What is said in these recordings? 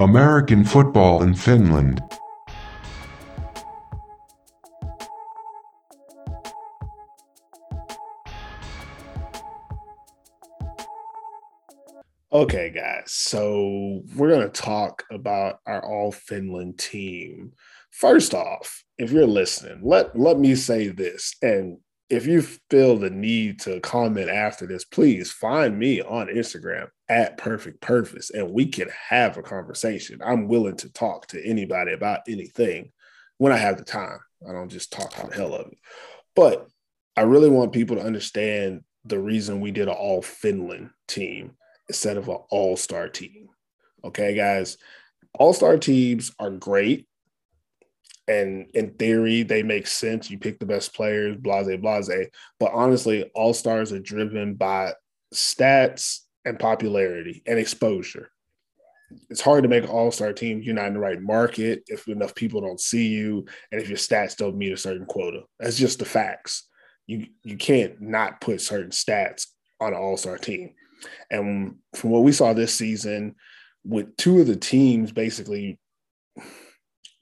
American football in Finland. Okay, guys, so we're going to talk about our All-Finland team. First off, if you're listening, let me say this, and if you feel the need to comment after this, please find me on Instagram at Perfect Purpose, and we can have a conversation. I'm willing to talk to anybody about anything when I have the time. I don't just talk for the hell of it. But I really want people to understand the reason we did an All-Finland team instead of an All-Star team. Okay, guys, All-Star teams are great. And in theory, they make sense. You pick the best players, blase, blase. But honestly, all-stars are driven by stats and popularity and exposure. It's hard to make an all-star team. You're not in the right market if enough people don't see you and if your stats don't meet a certain quota. That's just the facts. You can't not put certain stats on an all-star team. And from what we saw this season, with two of the teams basically –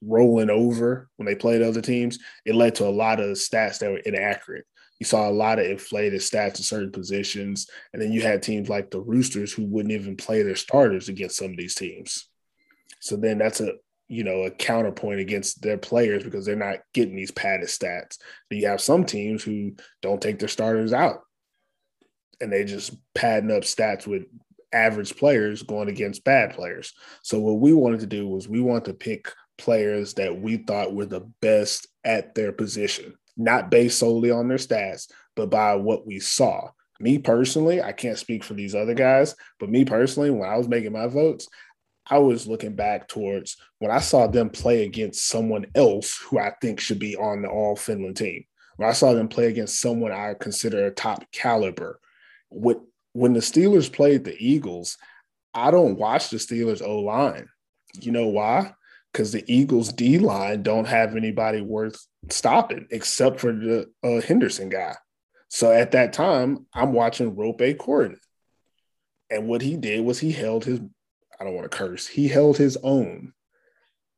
rolling over when they played other teams, it led to a lot of stats that were inaccurate. You saw a lot of inflated stats in certain positions, and then you had teams like the Roosters who wouldn't even play their starters against some of these teams. So then that's a counterpoint against their players because they're not getting these padded stats. But you have some teams who don't take their starters out, and they just padding up stats with average players going against bad players. So what we wanted to do was we wanted to pick players that we thought were the best at their position, not based solely on their stats, but by what we saw. Me personally, I can't speak for these other guys, but me personally, when I was making my votes, I was looking back towards when I saw them play against someone else who I think should be on the All Finland team. When I saw them play against someone I consider a top caliber. When the Steelers played the Eagles, I don't watch the Steelers O-line. You know why? Because the Eagles D-line don't have anybody worth stopping except for the Henderson guy. So at that time, I'm watching Roope Korhonen. And what he did was he held his – I don't want to curse. He held his own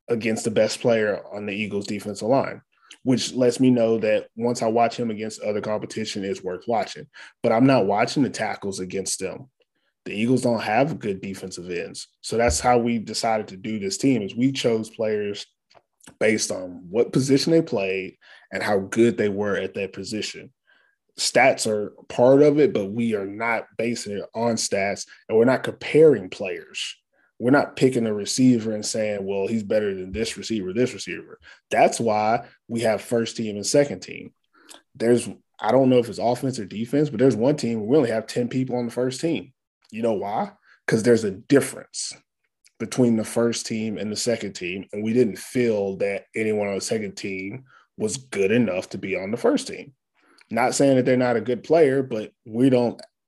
against the best player on the Eagles defensive line, which lets me know that once I watch him against other competition, it's worth watching. But I'm not watching the tackles against them. The Eagles don't have good defensive ends. So that's how we decided to do this team is we chose players based on what position they played and how good they were at that position. Stats are part of it, but we are not basing it on stats, and we're not comparing players. We're not picking a receiver and saying, well, he's better than this receiver, this receiver. That's why we have first team and second team. I don't know if it's offense or defense, but there's one team where we only have 10 people on the first team. You know why? Because there's a difference between the first team and the second team, and we didn't feel that anyone on the second team was good enough to be on the first team. Not saying that they're not a good player, but we're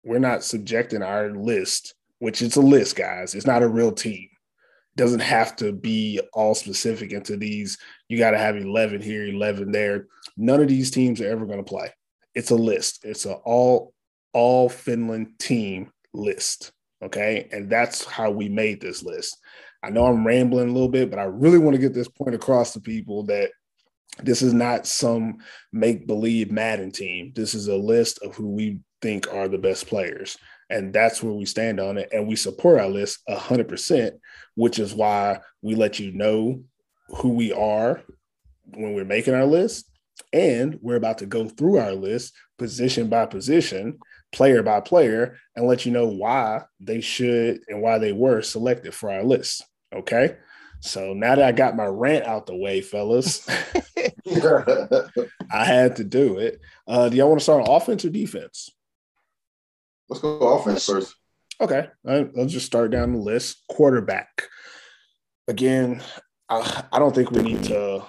not subjecting our list, which it's a list, guys. It's not a real team. It doesn't have to be all specific into these. You got to have 11 here, 11 there. None of these teams are ever going to play. It's a list. It's an all Finland team list. Okay. And that's how we made this list. I know I'm rambling a little bit, but I really want to get this point across to people that this is not some make-believe Madden team. This is a list of who we think are the best players. And that's where we stand on it. And we support our list 100%, which is why we let you know who we are when we're making our list. And we're about to go through our list position by position, player by player, and let you know why they should and why they were selected for our list. Okay. So now that I got my rant out the way, fellas, I had to do it. Do y'all want to start on offense or defense? Let's go offense first. Okay. I'll just start down the list. Quarterback. Again, I don't think we need to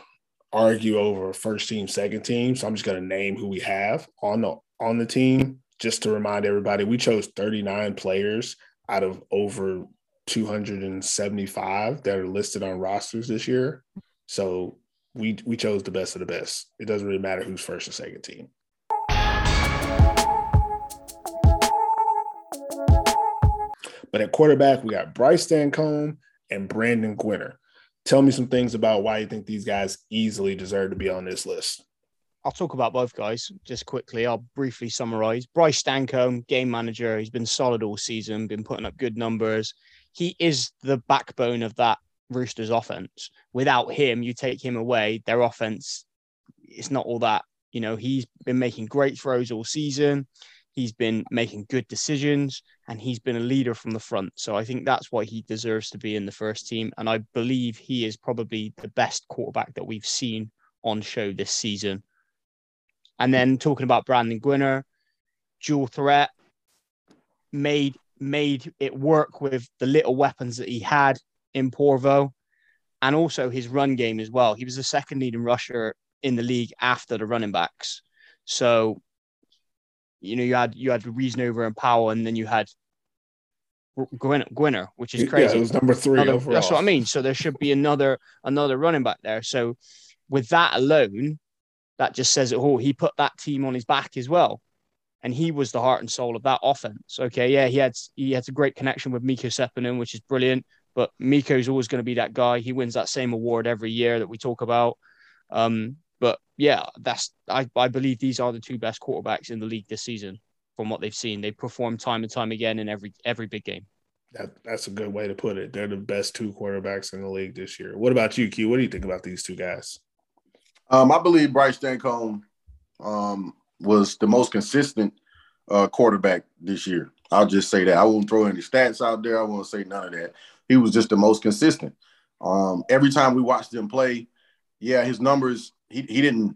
argue over first team, second team. So I'm just going to name who we have on the team. Just to remind everybody, we chose 39 players out of over 275 that are listed on rosters this year. So we chose the best of the best. It doesn't really matter who's first or second team. But at quarterback, we got Bryce Dancombe and Brandon Gwinner. Tell me some things about why you think these guys easily deserve to be on this list. I'll talk about both guys just quickly. I'll briefly summarize. Bryce Dancombe, game manager. He's been solid all season, been putting up good numbers. He is the backbone of that Roosters offense. Without him, you take him away, their offense, it's not all that. You know, he's been making great throws all season. He's been making good decisions, and he's been a leader from the front. So I think that's why he deserves to be in the first team. And I believe he is probably the best quarterback that we've seen on show this season. And then talking about Brandon Gwinner, dual threat, made it work with the little weapons that he had in Porvo, and also his run game as well. He was the second leading rusher in the league after the running backs. So, you know, you had Reasonover and Powell, and then you had Gwinner, which is crazy. Yeah, it was number three overall. That's what I mean. So there should be another running back there. So with that alone, that just says it all. He put that team on his back as well, and he was the heart and soul of that offense. Okay, yeah, he had a great connection with Mikko Seppänen, which is brilliant. But Mikko's always going to be that guy. He wins that same award every year that we talk about. But yeah, I believe these are the two best quarterbacks in the league this season from what they've seen. They perform time and time again in every big game. That's a good way to put it. They're the best two quarterbacks in the league this year. What about you, Q? What do you think about these two guys? I believe Bryce Dancombe was the most consistent quarterback this year. I'll just say that. I won't throw any stats out there. I won't say none of that. He was just the most consistent. Every time we watched him play, yeah, his numbers, he didn't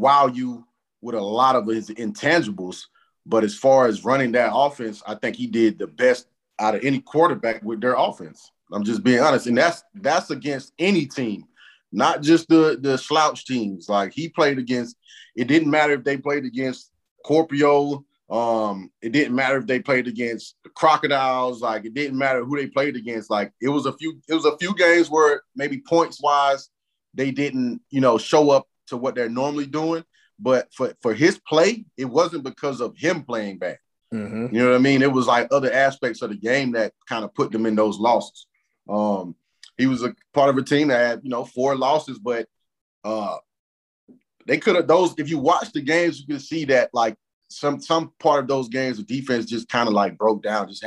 wow you with a lot of his intangibles. But as far as running that offense, I think he did the best out of any quarterback with their offense. I'm just being honest. And that's against any team, not just the slouch teams. Like, he played against, it didn't matter if they played against Corpio. It didn't matter if they played against the Crocodiles. Like, it didn't matter who they played against. Like, it was a few games where maybe points wise they didn't, show up to what they're normally doing. But for his play, it wasn't because of him playing bad. Mm-hmm. You know what I mean? It was like other aspects of the game that kind of put them in those losses. He was a part of a team that had, 4 losses, but they could have those. If you watch the games, you can see that like some part of those games, the defense just kind of like broke down, just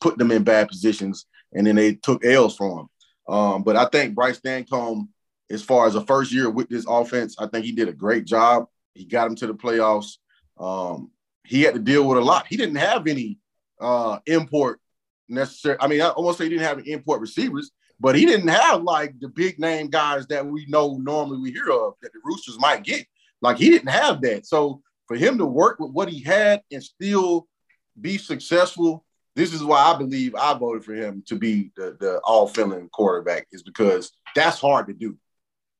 put them in bad positions, and then they took L's from them. But I think Bryce Dancombe, as far as a first year with this offense, I think he did a great job. He got him to the playoffs. He had to deal with a lot. He didn't have any import necessary. I mean, I almost say he didn't have any import receivers, but he didn't have like the big name guys that we know normally we hear of that the Roosters might get. Like, he didn't have that. So for him to work with what he had and still be successful, this is why I believe I voted for him to be the all-filling quarterback, is because that's hard to do.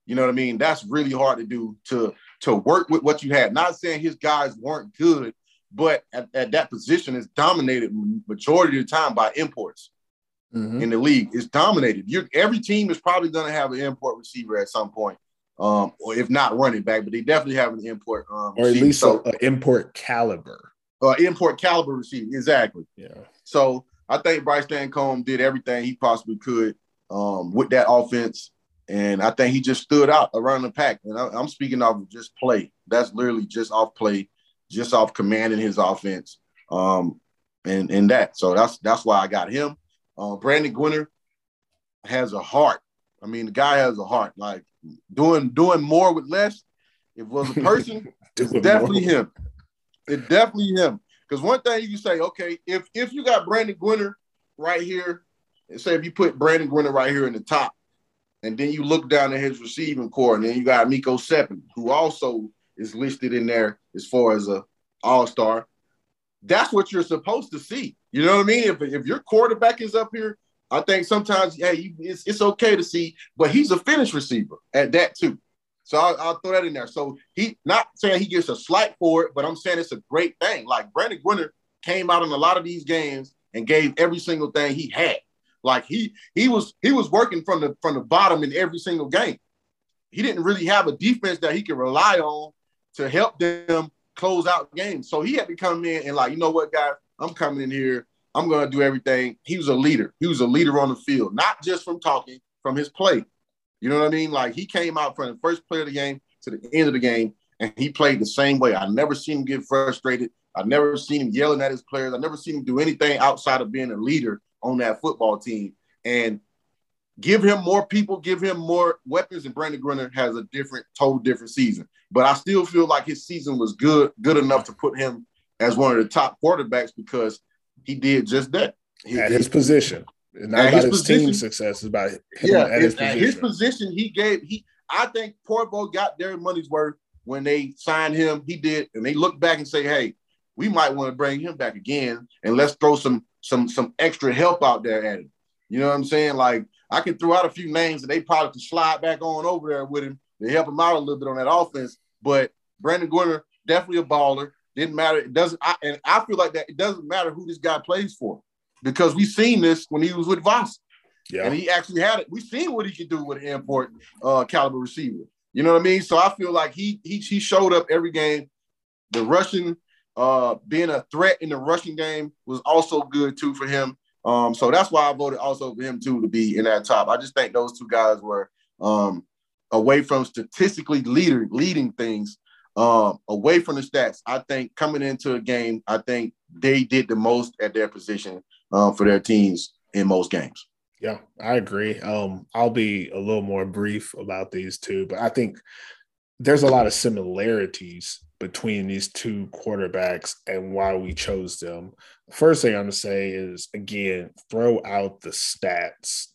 You know what I mean? That's really hard to do, to work with what you had. Not saying his guys weren't good, but at that position, it's dominated majority of the time by imports. Mm-hmm. In the league. It's dominated. Every team is probably going to have an import receiver at some point. Or if not running back, but they definitely have an import, or at least an import caliber. Import caliber receiver, exactly. Yeah. So I think Bryce Dancombe did everything he possibly could with that offense, and I think he just stood out around the pack. And I'm speaking of just play. That's literally just off play, just off commanding his offense, and that. So that's why I got him. Brandon Gwinner has a heart. I mean, the guy has a heart. Like, doing more with less. If it was a person, it's definitely him. It's definitely him. Because one thing you can say, okay, if you got Brandon Gwinner right here, and say if you put Brandon Gwinner right here in the top, and then you look down at his receiving corps, and then you got Mikko Seppänen, who also is listed in there as far as a all-star. That's what you're supposed to see. You know what I mean? If your quarterback is up here, I think sometimes, it's okay to see, but he's a finished receiver at that too. So I'll throw that in there. So he, not saying he gets a slight for it, but I'm saying it's a great thing. Like, Brandon Gwinner came out in a lot of these games and gave every single thing he had. Like, he was working from the bottom in every single game. He didn't really have a defense that he could rely on to help them close out games. So he had to come in and like, you know what, guys, I'm coming in here. I'm going to do everything. He was a leader. He was a leader on the field, not just from talking, from his play. You know what I mean? Like, he came out from the first play of the game to the end of the game, and he played the same way. I never seen him get frustrated. I never seen him yelling at his players. I never seen him do anything outside of being a leader on that football team. And give him more people, give him more weapons, and Brandon Gwinner has a different season. But I still feel like his season was good enough to put him as one of the top quarterbacks because he did just that. His position. Not about his team success, it's about him at his position. At his position, I think Porvo got their money's worth when they signed him. He did, and they looked back and say, hey, we might want to bring him back again, and let's throw some extra help out there at him. You know what I'm saying? Like, I can throw out a few names that they probably can slide back on over there with him to help him out a little bit on that offense. But Brandon Gwinner, definitely a baller. Didn't matter. It doesn't. And I feel like that it doesn't matter who this guy plays for, because we've seen this when he was with Voss. Yeah. And he actually had it. We've seen what he can do with an import caliber receiver. You know what I mean? So I feel like he showed up every game. The rushing, being a threat in the rushing game was also good too for him. So that's why I voted also for him too to be in that top. I just think those two guys were away from statistically leading things, away from the stats. I think coming into a game, I think they did the most at their position for their teams in most games. Yeah, I agree. I'll be a little more brief about these two, but I think there's a lot of similarities between these two quarterbacks and why we chose them. First thing I'm going to say is, again, throw out the stats,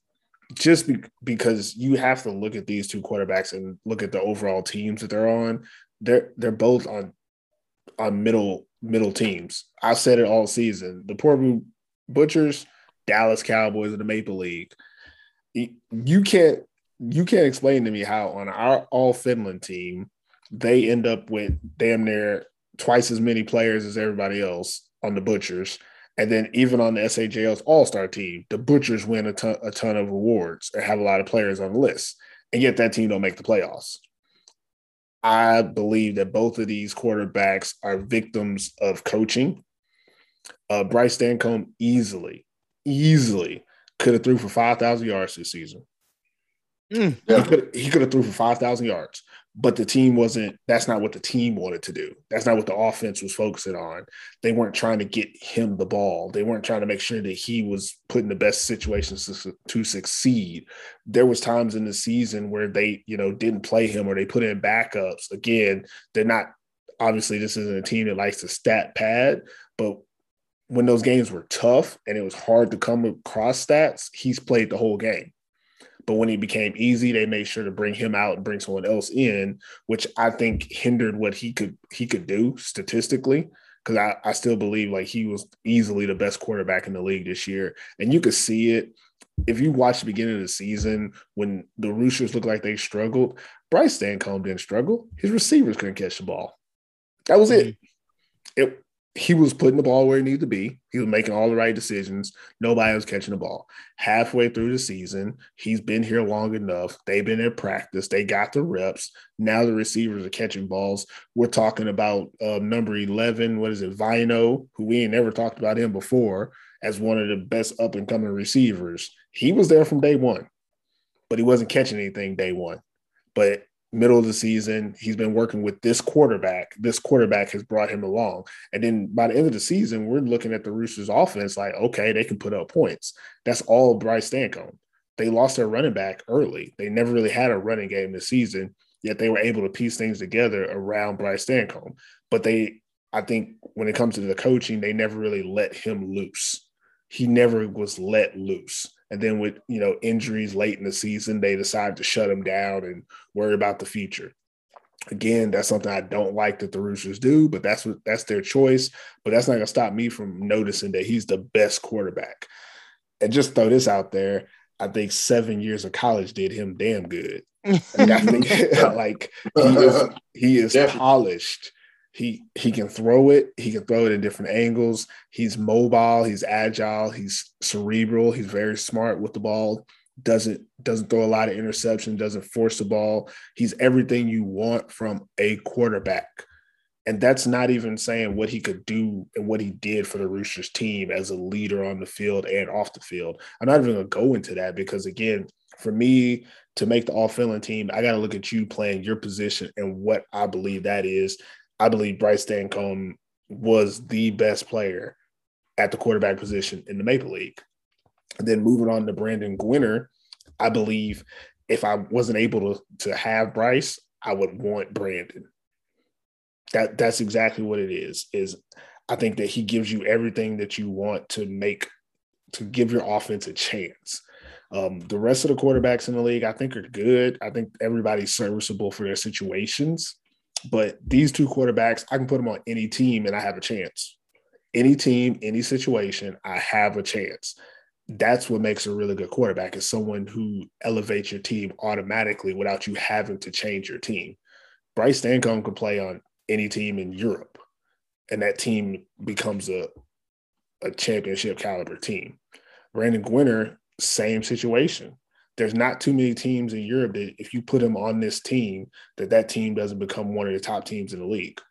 just because you have to look at these two quarterbacks and look at the overall teams that they're on. They're both on middle teams. I've said it all season. The Portland Butchers, Dallas Cowboys, and the Maple League. You can't explain to me how on our All Finland team they end up with damn near twice as many players as everybody else on the Butchers. And then even on the SAJL's All-Star team, the Butchers win a ton of awards and have a lot of players on the list. And yet that team don't make the playoffs. I believe that both of these quarterbacks are victims of coaching. Bryce Dancombe easily could have threw for 5,000 yards this season. Yeah. He could have threw for 5,000 yards, but the team that's not what the team wanted to do. That's not what the offense was focusing on. They weren't trying to get him the ball. They weren't trying to make sure that he was put in the best situations to succeed. There was times in the season where they, didn't play him or they put in backups. Again, they're not, obviously this isn't a team that likes to stat pad, but when those games were tough and it was hard to come across stats, he's played the whole game. But when it became easy, they made sure to bring him out and bring someone else in, which I think hindered what he could do statistically, because I still believe like he was easily the best quarterback in the league this year. And you could see it if you watch the beginning of the season when the Roosters looked like they struggled. Bryce Dancombe didn't struggle. His receivers couldn't catch the ball. That was it. He was putting the ball where he needed to be. He was making all the right decisions. Nobody was catching the ball. Halfway through the season, he's been here long enough. They've been in practice. They got the reps. Now the receivers are catching balls. We're talking about number 11, Vaino, who we ain't never talked about him before, as one of the best up-and-coming receivers. He was there from day one, but he wasn't catching anything day one. But middle of the season, he's been working with this quarterback. This quarterback has brought him along. And then by the end of the season, we're looking at the Roosters offense like, okay, they can put up points. That's all Bryce Dancombe. They lost their running back early. They never really had a running game this season, yet they were able to piece things together around Bryce Dancombe. But I think when it comes to the coaching, they never really let him loose. He never was let loose. And then with, injuries late in the season, they decide to shut him down and worry about the future. Again, that's something I don't like that the Roosters do, but that's their choice. But that's not going to stop me from noticing that he's the best quarterback. And just throw this out there, I think 7 years of college did him damn good. And I think, he is polished. He can throw it. He can throw it in different angles. He's mobile. He's agile. He's cerebral. He's very smart with the ball. Doesn't throw a lot of interception. Doesn't force the ball. He's everything you want from a quarterback. And that's not even saying what he could do and what he did for the Roosters team as a leader on the field and off the field. I'm not even going to go into that because, again, for me to make the all-feeling team, I got to look at you playing your position and what I believe that is. I believe Bryce Dancombe was the best player at the quarterback position in the Maple League. And then moving on to Brandon Gwinner, I believe if I wasn't able to have Bryce, I would want Brandon. That's exactly what it is I think that he gives you everything that you want to give your offense a chance. The rest of the quarterbacks in the league, I think, are good. I think everybody's serviceable for their situations. But these two quarterbacks, I can put them on any team and I have a chance. Any team, any situation, I have a chance. That's what makes a really good quarterback, is someone who elevates your team automatically without you having to change your team. Bryce Dancombe could play on any team in Europe, and that team becomes a championship caliber team. Brandon Gwinner, same situation. There's not too many teams in Europe that if you put him on this team, that team doesn't become one of the top teams in the league.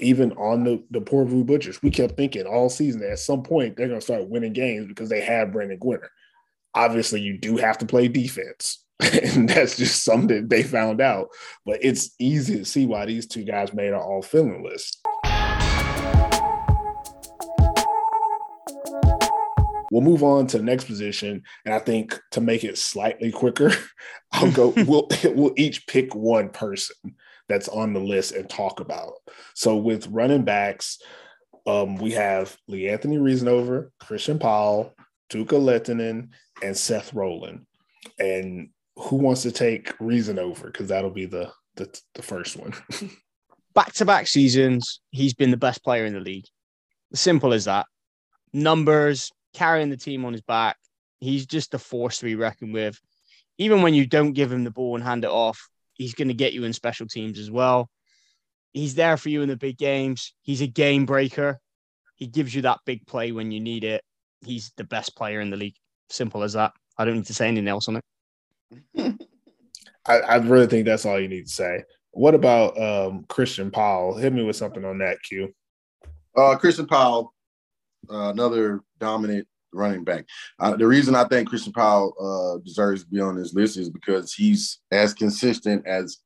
Even on the Porvoo Butchers, we kept thinking all season that at some point they're going to start winning games because they have Brandon Gwinner. Obviously, you do have to play defense. And that's just something they found out. But it's easy to see why these two guys made an all-feeling list. We'll move on to the next position. And I think to make it slightly quicker, we'll each pick one person that's on the list and talk about. So with running backs, we have Le'Anthony Reasonover, Christian Powell, Tuukka Lehtinen, and Seth Rowland. And who wants to take Reasonover? Because that'll be the first one. Back-to-back seasons, he's been the best player in the league. Simple as that. Numbers, carrying the team on his back. He's just a force to be reckoned with. Even when you don't give him the ball and hand it off, he's going to get you in special teams as well. He's there for you in the big games. He's a game breaker. He gives you that big play when you need it. He's the best player in the league. Simple as that. I don't need to say anything else on it. I really think that's all you need to say. What about Christian Powell? Hit me with something on that, Q. Christian Powell, another dominant running back. The reason I think Christian Powell deserves to be on this list is because he's as consistent as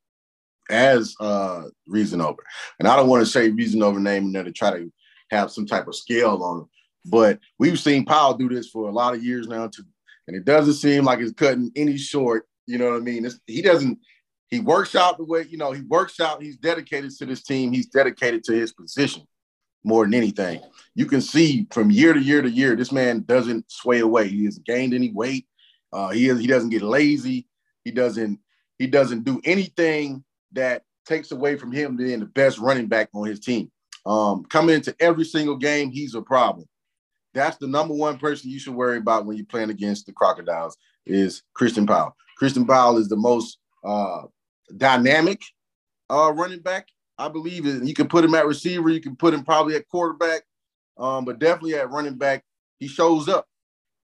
Reasonover. And I don't want to say Reasonover name in there to try to have some type of scale on him, but we've seen Powell do this for a lot of years now too. And it doesn't seem like it's cutting any short. You know what I mean? He works out the way, he works out. He's dedicated to this team. He's dedicated to his position more than anything. You can see from year to year to year, this man doesn't sway away. He hasn't gained any weight. He doesn't get lazy. He doesn't do anything that takes away from him being the best running back on his team. Coming into every single game, he's a problem. That's the number one person you should worry about when you're playing against the Crocodiles is Christian Powell. Christian Powell is the most dynamic running back, I believe. You can put him at receiver. You can put him probably at quarterback, but definitely at running back. He shows up.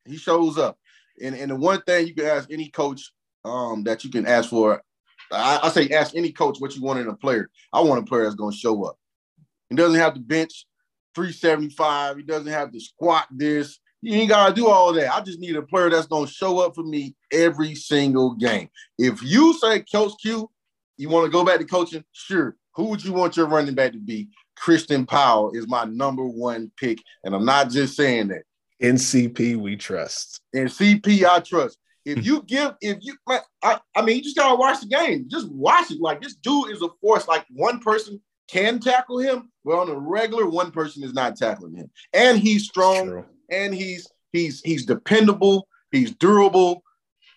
He shows up. And the one thing you can ask any coach that you can ask for, I say ask any coach what you want in a player. I want a player that's going to show up. He doesn't have to bench 375. He doesn't have to squat this. You ain't got to do all that. I just need a player that's going to show up for me every single game. If you say, Coach Q, you want to go back to coaching? Sure. Who would you want your running back to be? Christian Powell is my number one pick, and I'm not just saying that. NCP we trust. NCP I trust. You just got to watch the game. Just watch it. Like, this dude is a force. Like, one person can tackle him, but on a regular, one person is not tackling him. And he's strong, and he's dependable, he's durable.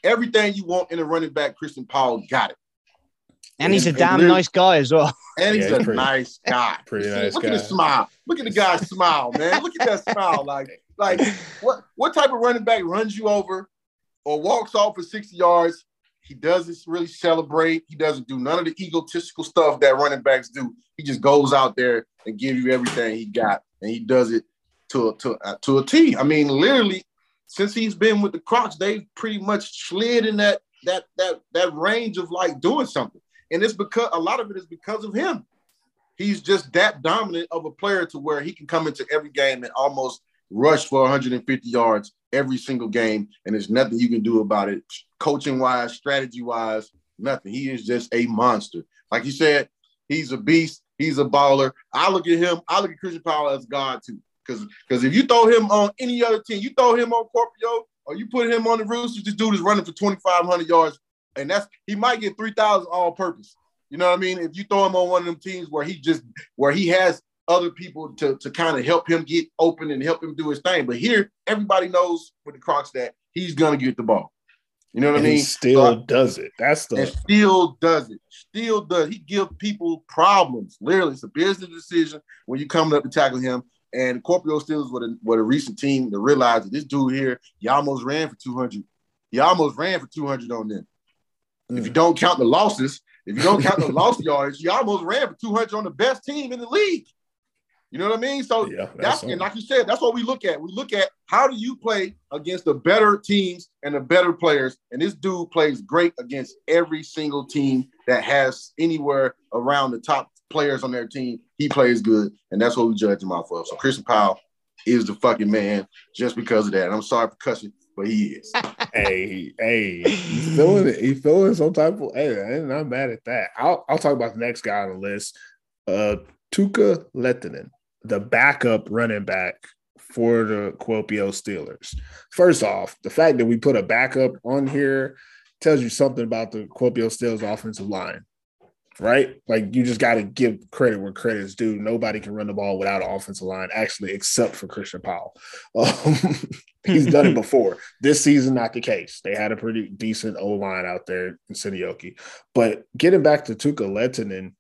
Everything you want in a running back, Christian Powell got it. And he's a damn nice guy as well. And he's a nice guy. Pretty nice guy. Look at his smile. Look at the guy's smile, man. Look at that smile. Like what type of running back runs you over or walks off for 60 yards? He doesn't really celebrate. He doesn't do none of the egotistical stuff that running backs do. He just goes out there and give you everything he got, and he does it to a T. I mean, literally, since he's been with the Crocs, they've pretty much slid in that range of like doing something, and it's because a lot of it is because of him. he's just that dominant of a player to where he can come into every game and almost rush for 150 yards every single game, and there's nothing you can do about it, coaching-wise, strategy-wise, nothing. He is just a monster. Like you said, he's a beast. He's a baller. I look at him. I look at Christian Powell as God, too, because if you throw him on any other team, you throw him on Corpio or you put him on the Roosters, this dude is running for 2,500 yards, and that's he might get 3,000 all-purpose. You know what I mean? If you throw him on one of them teams where he has other people to kind of help him get open and help him do his thing. But here, everybody knows with the Crocs that he's going to get the ball. You know what I mean? He still does it. That's the still does it. Still does. He gives people problems. Literally, it's a business decision when you're coming up to tackle him. And Corpio Steelers with a recent team to realize that this dude here, he almost ran for 200. He almost ran for 200 on them. If you don't count the losses, if you don't count the lost yards, he almost ran for 200 on the best team in the league. You know what I mean? So yeah, that's and like you said, that's what we look at. We look at how do you play against the better teams and the better players. And this dude plays great against every single team that has anywhere around the top players on their team. He plays good, and that's what we judge him off of. So Christian Powell is the fucking man just because of that. And I'm sorry for cussing, but he is. hey, he's feeling it. He's feeling some type of hey, and I'm mad at that. I'll talk about the next guy on the list, Tuukka Lehtinen, the backup running back for the Kuopio Steelers. First off, the fact that we put a backup on here tells you something about the Kuopio Steelers offensive line, right? Like, you just got to give credit where credit is due. Nobody can run the ball without an offensive line, actually, except for Christian Powell. He's done it before. This season, not the case. They had a pretty decent O-line out there in Sinioki. But getting back to Tuukka Lehtinen,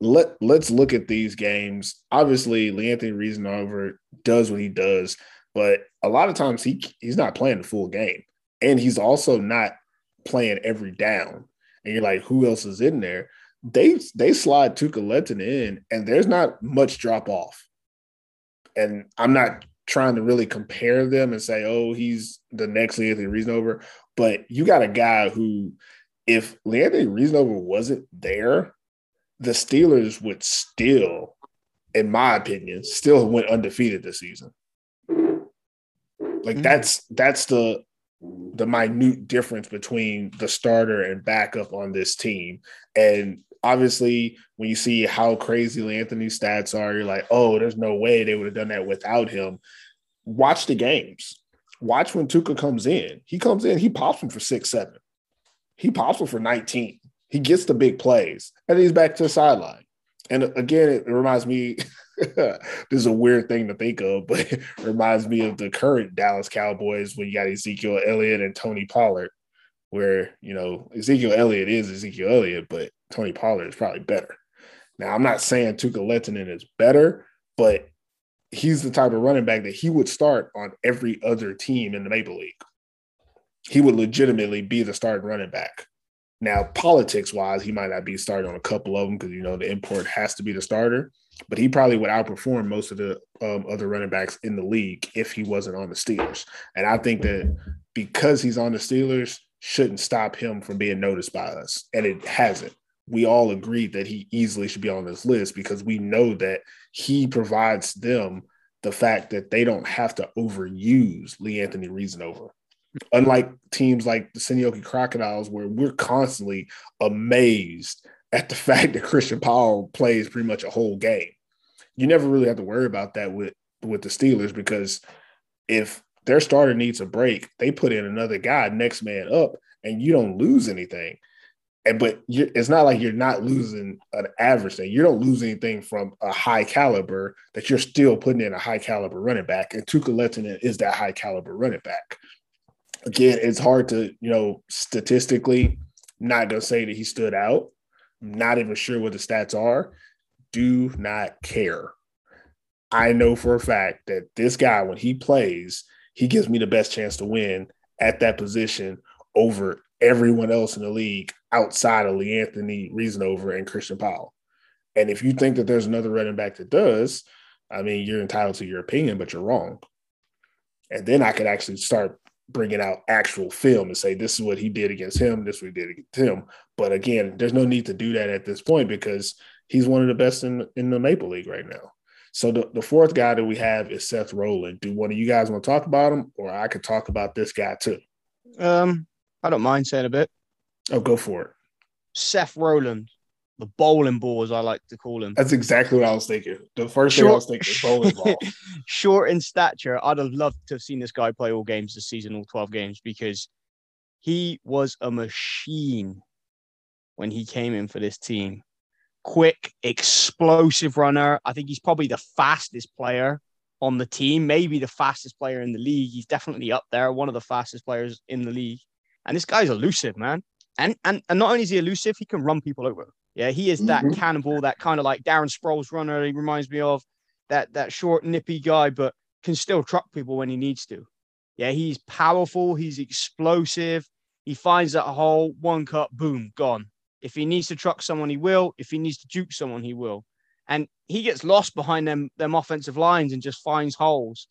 Let's look at these games. Obviously, Le'Anthony Reasonover does what he does, but a lot of times he's not playing the full game, and he's also not playing every down. And you're like, who else is in there? They slide Tuukka Lehtinen in, and there's not much drop off. And I'm not trying to really compare them and say, oh, he's the next Le'Anthony Reasonover, but you got a guy who, if Le'Anthony Reasonover wasn't there, the Steelers would still, in my opinion, still went undefeated this season. Like that's the minute difference between the starter and backup on this team. And obviously, when you see how crazy Le'Anthony's stats are, you're like, oh, there's no way they would have done that without him. Watch the games. Watch when Tuukka comes in. He comes in, he pops him for 6-7. He pops him for 19. He gets the big plays, and he's back to the sideline. And again, it reminds me – this is a weird thing to think of, but it reminds me of the current Dallas Cowboys when you got Ezekiel Elliott and Tony Pollard, where, you know, Ezekiel Elliott is Ezekiel Elliott, but Tony Pollard is probably better. Now, I'm not saying Tuukka Lehtinen is better, but he's the type of running back that he would start on every other team in the Maple League. He would legitimately be the starting running back. Now, politics-wise, he might not be starting on a couple of them because, you know, the import has to be the starter, but he probably would outperform most of the other running backs in the league if he wasn't on the Steelers. And I think that because he's on the Steelers shouldn't stop him from being noticed by us, and it hasn't. We all agreed that he easily should be on this list because we know that he provides them the fact that they don't have to overuse Le'Anthony Reasonover. Unlike teams like the Sinioki Crocodiles, where we're constantly amazed at the fact that Christian Powell plays pretty much a whole game. You never really have to worry about that with the Steelers, because if their starter needs a break, they put in another guy, next man up, and you don't lose anything. But it's not like you're not losing an average thing. You don't lose anything from a high caliber that you're still putting in a high caliber running back, and Tuukka Lehtinen is that high caliber running back. Again, it's hard to, you know, statistically, not going to say that he stood out. Not even sure what the stats are. Do not care. I know for a fact that this guy, when he plays, he gives me the best chance to win at that position over everyone else in the league outside of Le'Anthony Reasonover and Christian Powell. And if you think that there's another running back that does, I mean, you're entitled to your opinion, but you're wrong. And then I could actually start bringing out actual film and say, this is what he did against him, this is what he did against him. But again, there's no need to do that at this point because he's one of the best in the Maple League right now. So the fourth guy that we have is Seth Rowland. Do one of you guys want to talk about him, or I could talk about this guy too? I don't mind saying a bit. Oh, go for it. Seth Rowland, the bowling ball, as I like to call him. That's exactly what I was thinking. The first thing I was thinking, bowling ball. Short in stature. I'd have loved to have seen this guy play all games this season, all 12 games, because he was a machine when he came in for this team. Quick, explosive runner. I think he's probably the fastest player on the team, maybe the fastest player in the league. He's definitely up there, one of the fastest players in the league. And this guy's elusive, man. And not only is he elusive, he can run people over. Yeah, he is that cannibal, that kind of like Darren Sproul's runner he reminds me of, that short, nippy guy, but can still truck people when he needs to. Yeah, he's powerful. He's explosive. He finds that hole, one cut, boom, gone. If he needs to truck someone, he will. If he needs to juke someone, he will. And he gets lost behind them offensive lines and just finds holes.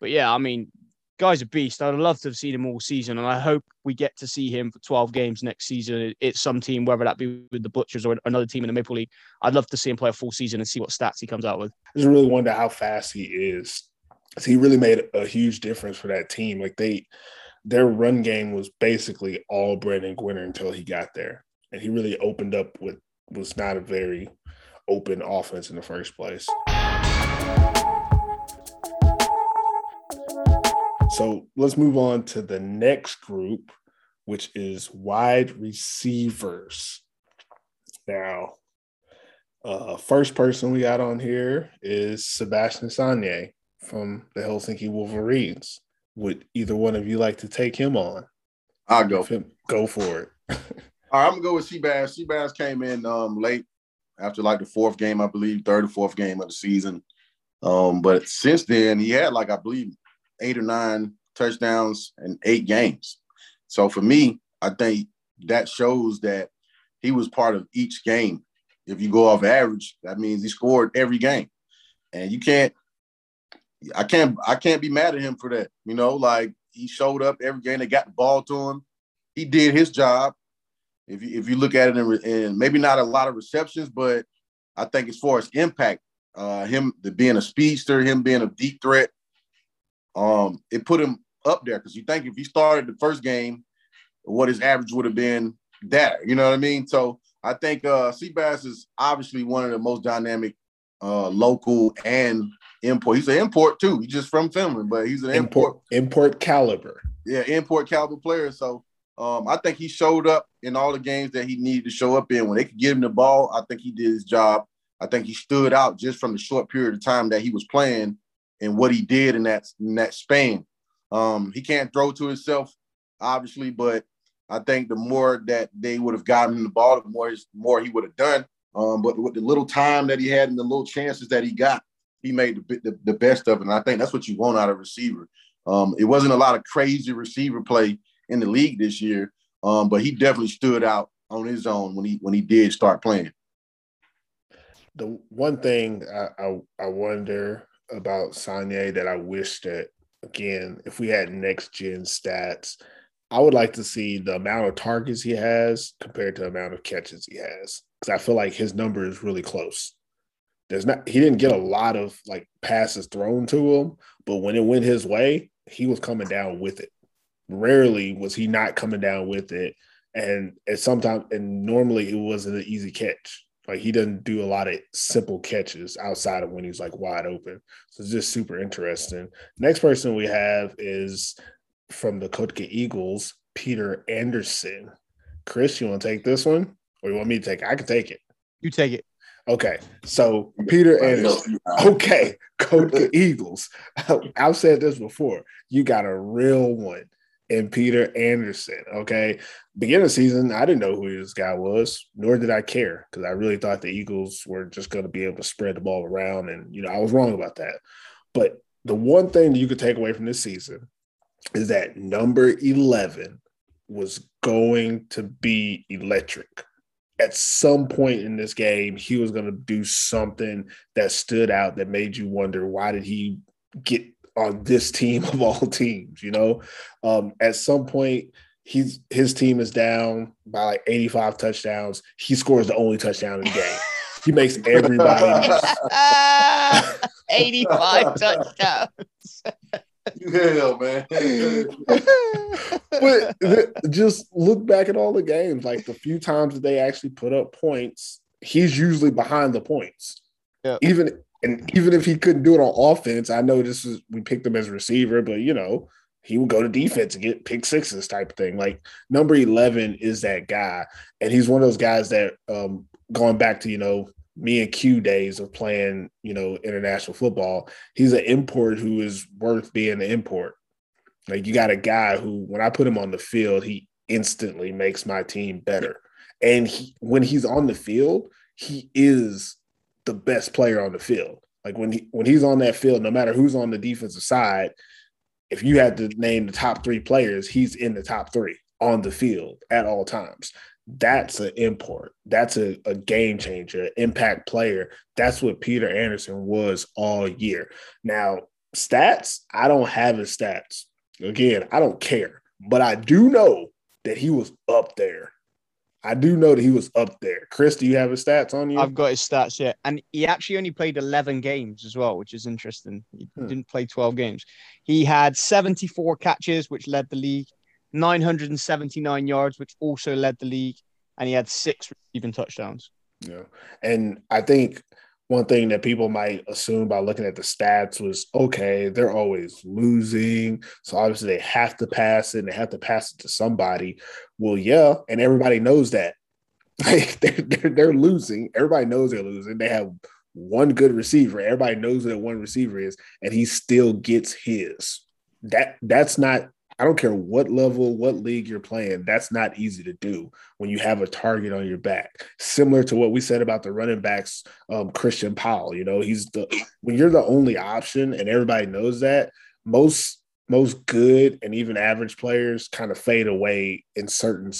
But yeah, I mean, guy's a beast. I'd love to have seen him all season, and I hope we get to see him for 12 games next season. It's some team, whether that be with the Butchers or another team in the Maple League. I'd love to see him play a full season and see what stats he comes out with. I just really wonder how fast he is. So he really made a huge difference for that team. Like their run game was basically all Brandon Gwinner until he got there. And he really opened up what was not a very open offense in the first place. So let's move on to the next group, which is wide receivers. Now, first person we got on here is Sebastian Sanye from the Helsinki Wolverines. Would either one of you like to take him on? I'll go. Go for it. All right, I'm going to go with Seabass. Seabass came in late after like the fourth game, I believe, third or fourth game of the season. But since then, he had like, I believe, 8 or 9 touchdowns in 8 games. So for me, I think that shows that he was part of each game. If you go off average, that means he scored every game. And you can't – I can't be mad at him for that. You know, like he showed up every game. They got the ball to him. He did his job. If you look at it, and maybe not a lot of receptions, but I think as far as impact, him being a speedster, him being a deep threat, it put him up there. Because you think if he started the first game, what his average would have been that, you know what I mean? So I think Seabass is obviously one of the most dynamic local and import. He's an import too. He's just from Finland, but he's an import. Import caliber. Yeah, import caliber player. So. I think he showed up in all the games that he needed to show up in. When they could give him the ball, I think he did his job. I think he stood out just from the short period of time that he was playing and what he did in that span. He can't throw to himself, obviously, but I think the more that they would have gotten him the ball, the more he would have done. But with the little time that he had and the little chances that he got, he made the best of it. And I think that's what you want out of a receiver. It wasn't a lot of crazy receiver play in the league this year, but he definitely stood out on his own when he did start playing. The one thing I wonder about Sanye that I wish that, again, if we had next-gen stats, I would like to see the amount of targets he has compared to the amount of catches he has, because I feel like his number is really close. He didn't get a lot of like passes thrown to him, but when it went his way, he was coming down with it. Rarely was he not coming down with it, and normally it wasn't an easy catch. Like he doesn't do a lot of simple catches outside of when he's like wide open. So it's just super interesting. Next person we have is from the Kotka Eagles, Peter Anderson. Chris, you want to take this one, or you want me to take it? I can take it. You take it. Okay, so Peter Anderson. Okay, Kotka Eagles. I've said this before. You got a real one. And Peter Anderson, okay? Beginning of the season, I didn't know who this guy was, nor did I care, because I really thought the Eagles were just going to be able to spread the ball around, and, you know, I was wrong about that. But the one thing that you could take away from this season is that number 11 was going to be electric. At some point in this game, he was going to do something that stood out that made you wonder, why did he get on this team of all teams, you know? At some point, his team is down by like 85 touchdowns. He scores the only touchdown in the game. He makes everybody 85 touchdowns. Hell, man. But just look back at all the games. Like, the few times that they actually put up points, he's usually behind the points. Yeah. Even if he couldn't do it on offense, I know this is, we picked him as a receiver, but, you know, he would go to defense and get pick sixes type of thing. Like, number 11 is that guy. And he's one of those guys that, going back to, you know, me and Q days of playing, you know, international football, he's an import who is worth being an import. Like, you got a guy who, when I put him on the field, he instantly makes my team better. And when he's on the field, he is the best player on the field. Like, when he's on that field, no matter who's on the defensive side, if you had to name the top three players, he's in the top three on the field at all times. That's an import. That's a game changer, impact player. That's what Peter Anderson was all year. Now, stats, I don't have his stats. Again, I don't care. But I do know that he was up there. Chris, do you have his stats on you? I've got his stats, yeah. And he actually only played 11 games as well, which is interesting. He didn't play 12 games. He had 74 catches, which led the league. 979 yards, which also led the league, and he had 6 receiving touchdowns. Yeah, and I think one thing that people might assume by looking at the stats was, okay, they're always losing, so obviously they have to pass it, and they have to pass it to somebody. Well, yeah, and everybody knows that. They're losing. Everybody knows they're losing. They have one good receiver. Everybody knows what one receiver is, and he still gets his. That's not – I don't care what level, what league you're playing. That's not easy to do when you have a target on your back. Similar to what we said about the running backs, Christian Powell. You know, when you're the only option, and everybody knows that, most good and even average players kind of fade away in certain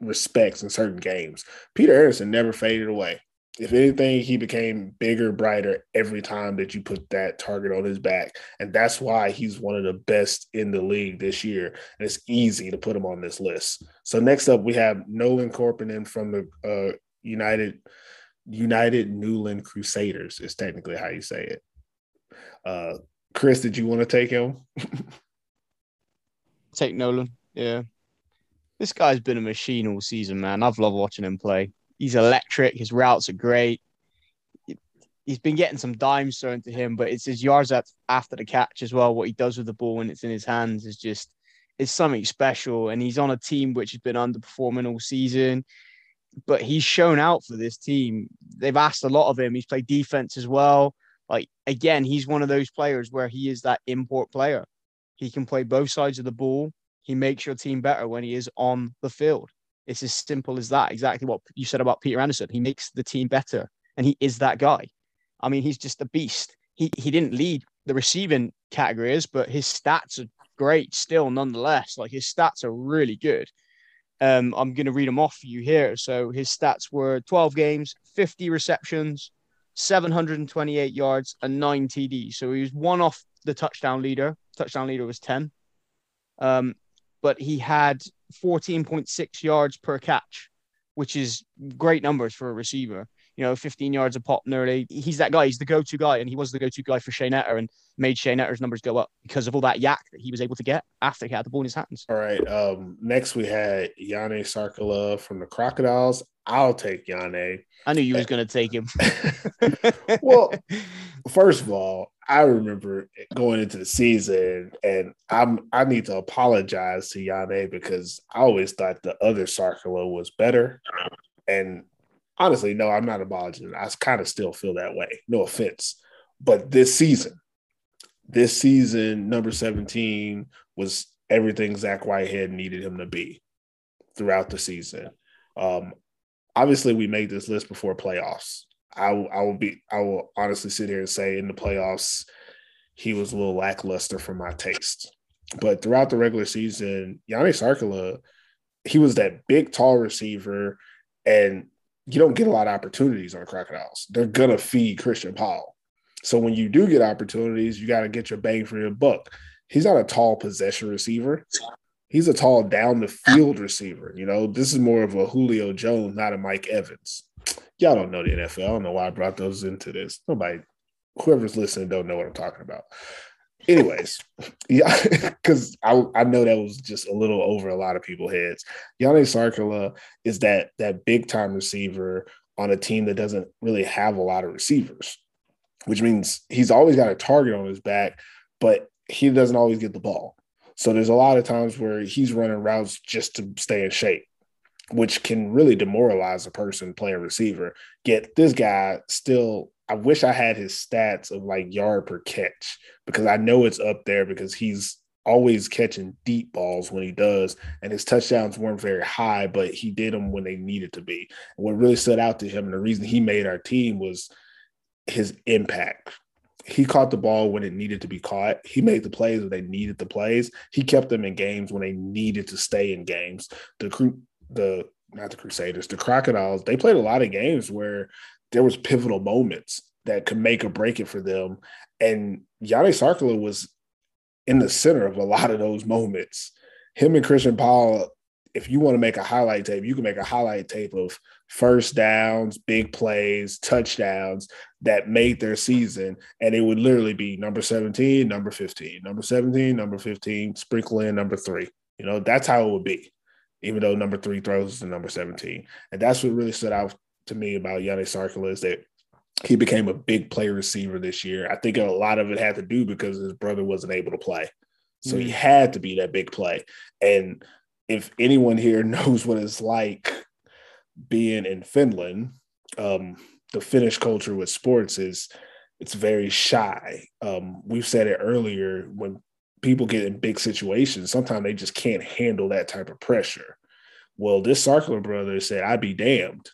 respects in certain games. Peter Anderson never faded away. If anything, he became bigger, brighter every time that you put that target on his back. And that's why he's one of the best in the league this year. And it's easy to put him on this list. So next up, we have Nolan Corbin from the United Newland Crusaders is technically how you say it. Chris, did you want to take him? Take Nolan, yeah. This guy's been a machine all season, man. I've loved watching him play. He's electric. His routes are great. He's been getting some dimes thrown to him, but it's his yards after the catch as well. What he does with the ball when it's in his hands is just – it's something special. And he's on a team which has been underperforming all season, but he's shown out for this team. They've asked a lot of him. He's played defense as well. Like, again, he's one of those players where he is that import player. He can play both sides of the ball. He makes your team better when he is on the field. It's as simple as that. Exactly what you said about Peter Anderson. He makes the team better, and he is that guy. I mean, he's just a beast. He didn't lead the receiving categories, but his stats are great still nonetheless. Like, his stats are really good. I'm going to read them off for you here. So his stats were 12 games, 50 receptions, 728 yards, and 9 TDs. So he was one off the touchdown leader. Touchdown leader was 10. But he had 14.6 yards per catch, which is great numbers for a receiver. You know, 15 yards a pop nearly. He's that guy. He's the go-to guy, and he was the go-to guy for Shane Etter and made Shane Etter's numbers go up because of all that yak that he was able to get after he had the ball in his hands. All right. Next, we had Jani Särkälä from the Crocodiles. I'll take Jani. I knew you was going to take him. Well, first of all, I remember going into the season, and I need to apologize to Jani because I always thought the other Särkälä was better. And honestly, no, I'm not apologizing. I kind of still feel that way. No offense. But this season, number 17 was everything Zach Whitehead needed him to be throughout the season. Obviously, we made this list before playoffs. I will honestly sit here and say in the playoffs, he was a little lackluster for my taste. But throughout the regular season, Jani Särkälä, he was that big, tall receiver, and you don't get a lot of opportunities on the Crocodiles. They're going to feed Christian Powell. So when you do get opportunities, you got to get your bang for your buck. He's not a tall possession receiver. He's a tall down-the-field receiver. You know, this is more of a Julio Jones, not a Mike Evans. Y'all don't know the NFL. I don't know why I brought those into this. Nobody, whoever's listening, don't know what I'm talking about. Anyways, yeah, because I know that was just a little over a lot of people's heads. Jani Särkälä is that big-time receiver on a team that doesn't really have a lot of receivers, which means he's always got a target on his back, but he doesn't always get the ball. So there's a lot of times where he's running routes just to stay in shape, which can really demoralize a person playing receiver. Yet this guy still, I wish I had his stats of like yard per catch, because I know it's up there because he's always catching deep balls when he does. And his touchdowns weren't very high, but he did them when they needed to be. And what really stood out to him and the reason he made our team was his impact. He caught the ball when it needed to be caught. He made the plays when they needed the plays. He kept them in games when they needed to stay in games. The Crocodiles, they played a lot of games where there was pivotal moments that could make or break it for them. And Jani Särkälä was in the center of a lot of those moments. Him and Christian Powell, if you want to make a highlight tape, you can make a highlight tape of first downs, big plays, touchdowns that made their season. And it would literally be number 17, number 15, number 17, number 15, sprinkle in number 3. You know, that's how it would be, even though number 3 throws to number 17. And that's what really stood out to me about Jani Särkälä is that he became a big play receiver this year. I think a lot of it had to do because his brother wasn't able to play. So he had to be that big play. And if anyone here knows what it's like being in Finland, the Finnish culture with sports is it's very shy. We've said it earlier, when people get in big situations, sometimes they just can't handle that type of pressure. Well, this Särkälä brother said, I'd be damned.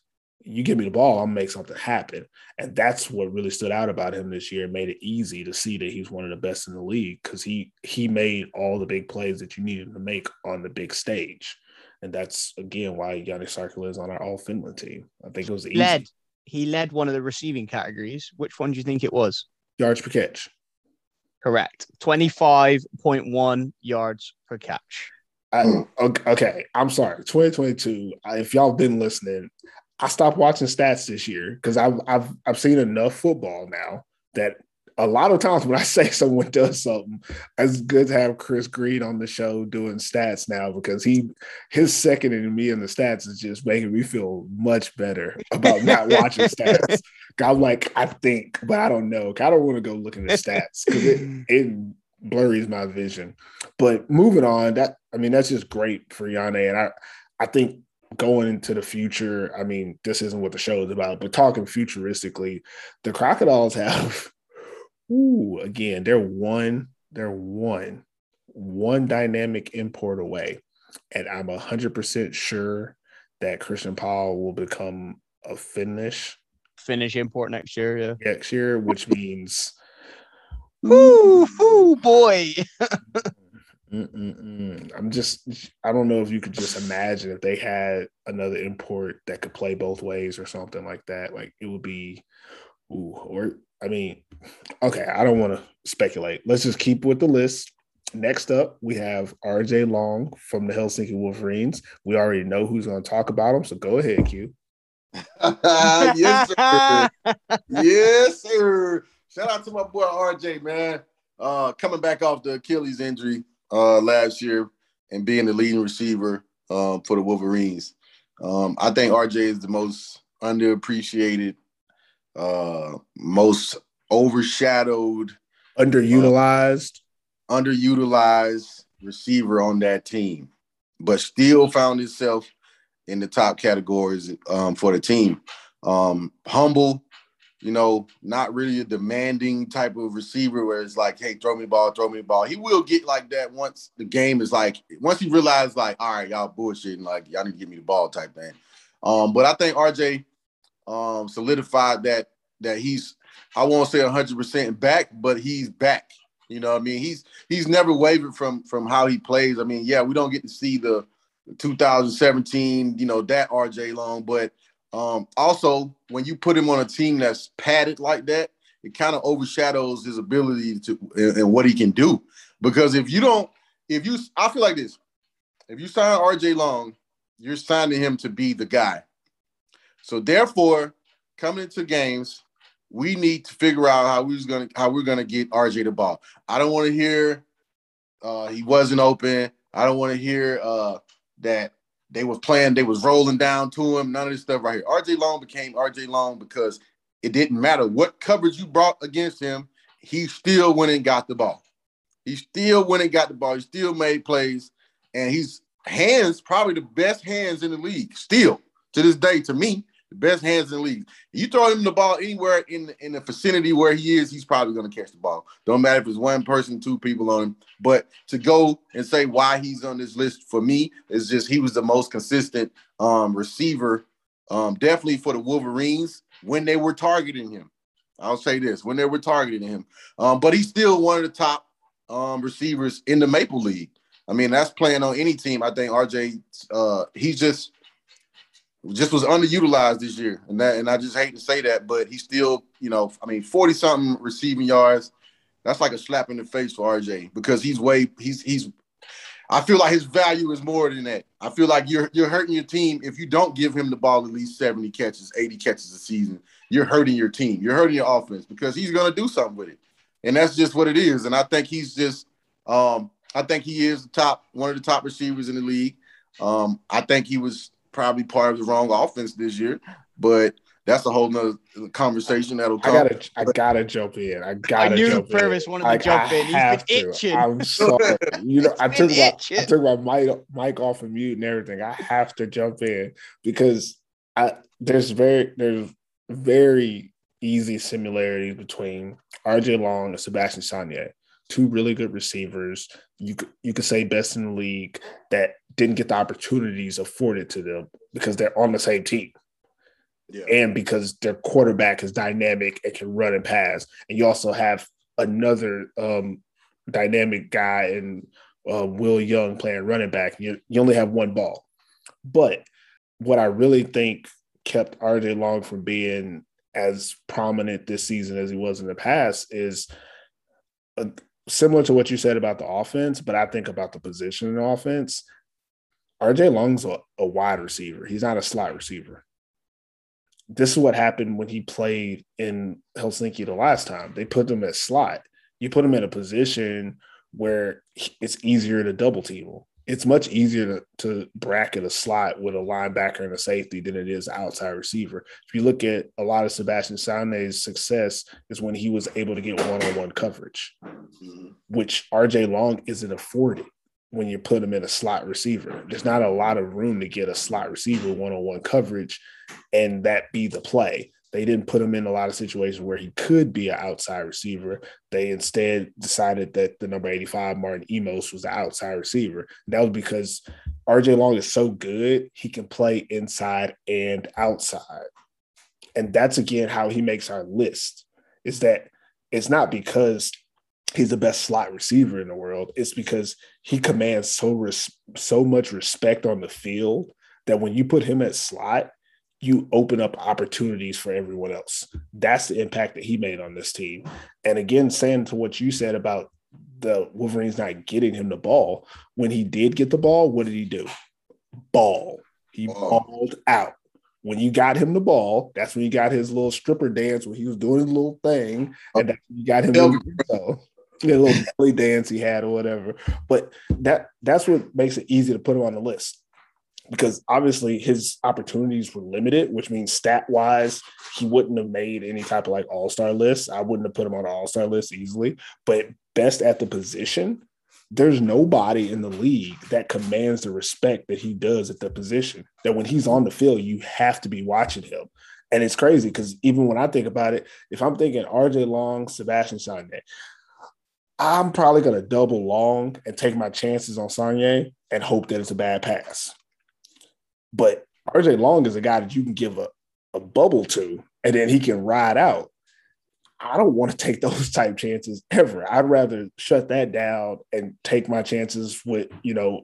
You give me the ball, I'll make something happen. And that's what really stood out about him this year and made it easy to see that he's one of the best in the league, because he made all the big plays that you needed to make on the big stage. And that's, again, why Jani Särkälä is on our All-Finland team. I think it was easy. He led one of the receiving categories. Which one do you think it was? Yards per catch. Correct. 25.1 yards per catch. Okay, I'm sorry. 2022, if y'all been listening – I stopped watching stats this year because I've seen enough football now that a lot of times when I say someone does something, it's good to have Chris Green on the show doing stats now, because his seconding me in the stats is just making me feel much better about not watching stats. I'm like, I think, but I don't know. I don't want to go looking at stats because it blurs my vision. But moving on, that's just great for Jani, and I think going into the future, I mean, this isn't what the show is about, but talking futuristically, the Crocodiles have, again, they're one dynamic import away. And I'm 100% sure that Christian Powell will become a Finnish import next year. Yeah. Next year, which means, boy. I don't know if you could just imagine if they had another import that could play both ways or something like that. Like, it would be, I don't want to speculate. Let's just keep with the list. Next up, we have RJ Long from the Helsinki Wolverines. We already know who's going to talk about him, so go ahead, Q. Yes, sir. Yes, sir. Shout out to my boy RJ, man. Coming back off the Achilles injury last year and being the leading receiver for the Wolverines. I think RJ is the most underappreciated, most overshadowed, underutilized receiver on that team, but still found himself in the top categories for the team. Humble, not really a demanding type of receiver where it's like, hey, throw me the ball. He will get like that once the game is like, once he realizes like, all right, y'all bullshitting, like y'all need to give me the ball type thing. But I think RJ solidified that he's, I won't say 100% back, but he's back. You know what I mean? He's never wavered from how he plays. I mean, yeah, we don't get to see the 2017, that RJ Long, but also, when you put him on a team that's padded like that, it kind of overshadows his ability to and what he can do. Because I feel like this: if you sign RJ Long, you're signing him to be the guy. So therefore, coming into games, we need to figure out how we're gonna get RJ the ball. I don't want to hear he wasn't open. I don't want to hear that they was playing, they was rolling down to him. None of this stuff right here. RJ Long became RJ Long because it didn't matter what coverage you brought against him. He still went and got the ball. He still went and got the ball. He still made plays, and his hands, probably the best hands in the league, still to this day, to me, the best hands in the league. You throw him the ball anywhere in the vicinity where he is, he's probably going to catch the ball. Don't matter if it's one person, two people on him. But to go and say why he's on this list for me is just he was the most consistent receiver, definitely for the Wolverines when they were targeting him. I'll say this, when they were targeting him. But he's still one of the top receivers in the Maple League. I mean, that's playing on any team. I think RJ, he just was underutilized this year. And I just hate to say that, but he still, 40-something receiving yards. That's like a slap in the face for RJ because I feel like his value is more than that. I feel like you're hurting your team if you don't give him the ball at least 70 catches, 80 catches a season. You're hurting your team. You're hurting your offense because he's going to do something with it. And that's just what it is. And I think he's just I think he is one of the top receivers in the league. I think he was probably part of the wrong offense this year, but that's a whole nother conversation that'll come. I gotta jump in. I knew Purvis wanted to jump in. He's been itching. I'm sorry. I took my mic off and mute and everything. I have to jump in because there's very easy similarities between RJ Long and Sebastian Sanye. Two really good receivers, you could say best in the league, that didn't get the opportunities afforded to them because they're on the same team. Yeah. And because their quarterback is dynamic and can run and pass. And you also have another dynamic guy in Will Young playing running back. You only have one ball. But what I really think kept RJ Long from being as prominent this season as he was in the past is similar to what you said about the offense, but I think about the position in the offense. RJ Long's a wide receiver. He's not a slot receiver. This is what happened when he played in Helsinki the last time. They put him at slot. You put him in a position where it's easier to double team him. It's much easier to bracket a slot with a linebacker and a safety than it is outside receiver. If you look at a lot of Sebastian Sanye's success is when he was able to get one-on-one coverage, which RJ Long isn't afforded when you put him in a slot receiver. There's not a lot of room to get a slot receiver one-on-one coverage and that be the play. They didn't put him in a lot of situations where he could be an outside receiver. They instead decided that the number 85, Martin Emos, was the outside receiver. And that was because RJ Long is so good, he can play inside and outside. And that's, again, how he makes our list, is that it's not because he's the best slot receiver in the world. It's because he commands so much respect on the field that when you put him at slot, you open up opportunities for everyone else. That's the impact that he made on this team. And again, saying to what you said about the Wolverines not getting him the ball, when he did get the ball, what did he do? Ball. He balled out. When you got him the ball, that's when you got his little stripper dance when he was doing his little thing. And that's when you got him the little belly dance he had or whatever. But that's what makes it easy to put him on the list. Because obviously his opportunities were limited, which means stat-wise, he wouldn't have made any type of like all-star list. I wouldn't have put him on an all-star list easily. But best at the position, there's nobody in the league that commands the respect that he does at the position. That when he's on the field, you have to be watching him. And it's crazy because even when I think about it, if I'm thinking RJ Long, Sebastian Sanye, I'm probably going to double Long and take my chances on Sanye and hope that it's a bad pass. But RJ Long is a guy that you can give a bubble to, and then he can ride out. I don't want to take those type chances ever. I'd rather shut that down and take my chances with,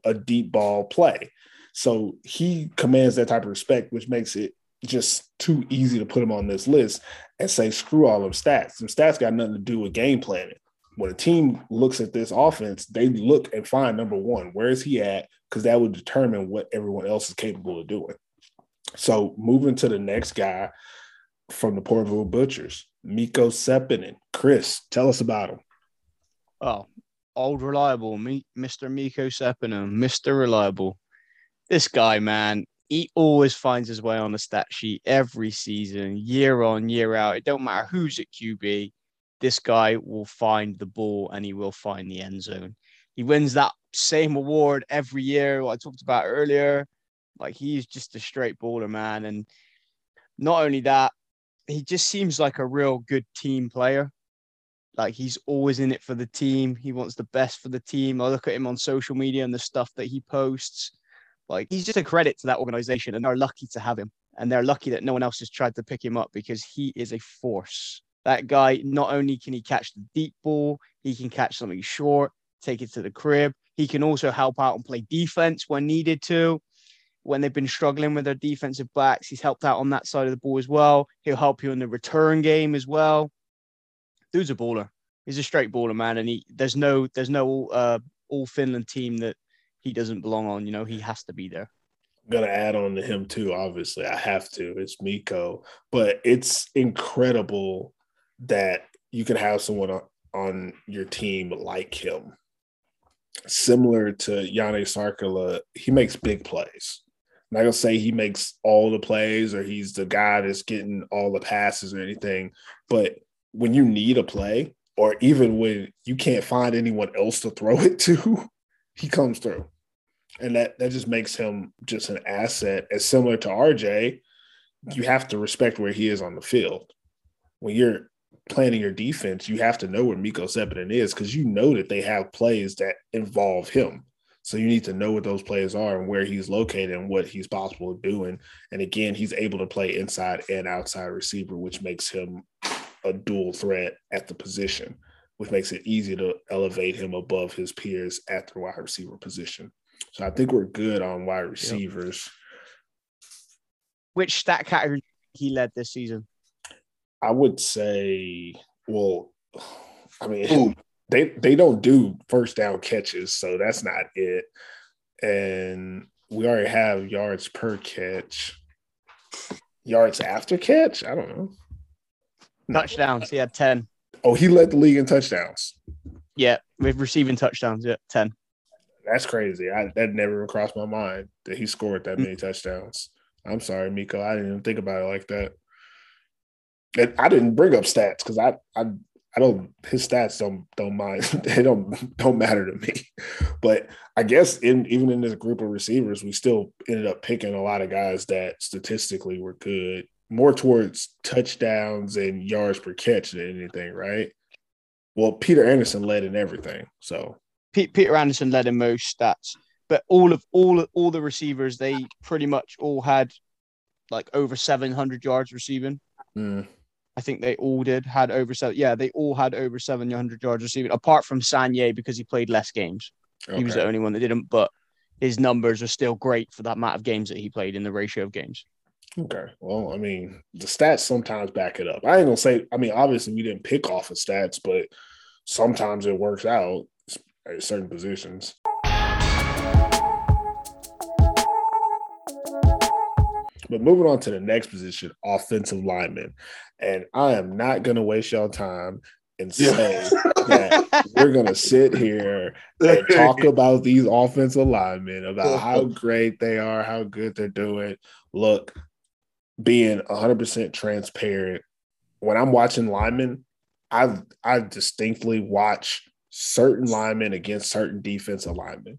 a deep ball play. So he commands that type of respect, which makes it just too easy to put him on this list and say, screw all them stats. Some stats got nothing to do with game planning. When a team looks at this offense, they look and find, number one, where is he at? Because that would determine what everyone else is capable of doing. So moving to the next guy, from the Porvoo Butchers, Mikko Seppänen. Chris, tell us about him. Oh, old reliable, Mr. Mikko Seppänen, Mr. Reliable. This guy, man, he always finds his way on the stat sheet every season, year on, year out. It don't matter who's at QB. This guy will find the ball and he will find the end zone. He wins that same award every year, what I talked about earlier. Like, he's just a straight baller, man. And not only that, he just seems like a real good team player. Like, he's always in it for the team. He wants the best for the team. I look at him on social media and the stuff that he posts. Like, he's just a credit to that organization, and they're lucky to have him. And they're lucky that no one else has tried to pick him up, because he is a force. That guy, not only can he catch the deep ball, he can catch something short, take it to the crib. He can also help out and play defense when needed to. When they've been struggling with their defensive backs, he's helped out on that side of the ball as well. He'll help you in the return game as well. Dude's a baller. He's a straight baller, man. And there's no all Finland team that he doesn't belong on. You know, he has to be there. I'm going to add on to him too, obviously. I have to. It's Mikko. But it's incredible that you can have someone on your team like him. Similar to Jani Särkälä, he makes big plays. I'm not going to say he makes all the plays or he's the guy that's getting all the passes or anything, but when you need a play, or even when you can't find anyone else to throw it to, he comes through. And that just makes him just an asset. As similar to RJ, you have to respect where he is on the field. When you're planning your defense, you have to know where Mikko Seppänen is, because you know that they have plays that involve him. So you need to know what those plays are and where he's located and what he's possible of doing. And again, he's able to play inside and outside receiver, which makes him a dual threat at the position, which makes it easy to elevate him above his peers at the wide receiver position. So I think we're good on wide receivers. Yep. Which stat category he led this season? I would say, well, I mean, they don't do first down catches, so that's not it. And we already have yards per catch. Yards after catch? I don't know. Touchdowns, he had 10. Oh, he led the league in touchdowns. Yeah, with receiving touchdowns, yeah, 10. That's crazy. That never crossed my mind that he scored that many touchdowns. I'm sorry, Mikko. I didn't even think about it like that. And I didn't bring up stats because I don't, his stats don't mind. They don't matter to me. But I guess even in this group of receivers, we still ended up picking a lot of guys that statistically were good, more towards touchdowns and yards per catch than anything, right? Well, Peter Anderson led in everything. So Peter Anderson led in most stats, but all the receivers, they pretty much all had like over 700 yards receiving. I think they all had over seven. Yeah, they all had over 700 yards receiving, apart from Sanye, because he played less games. Okay. He was the only one that didn't, but his numbers are still great for that amount of games that he played in the ratio of games. Okay. Well, I mean, the stats sometimes back it up. I ain't going to say, I mean, obviously we didn't pick off of stats, but sometimes it works out at certain positions. But moving on to the next position, offensive lineman. And I am not going to waste y'all time and say that we're going to sit here and talk about these offensive linemen, about how great they are, how good they're doing. Look, being 100% transparent, when I'm watching linemen, I distinctly watch certain linemen against certain defensive linemen.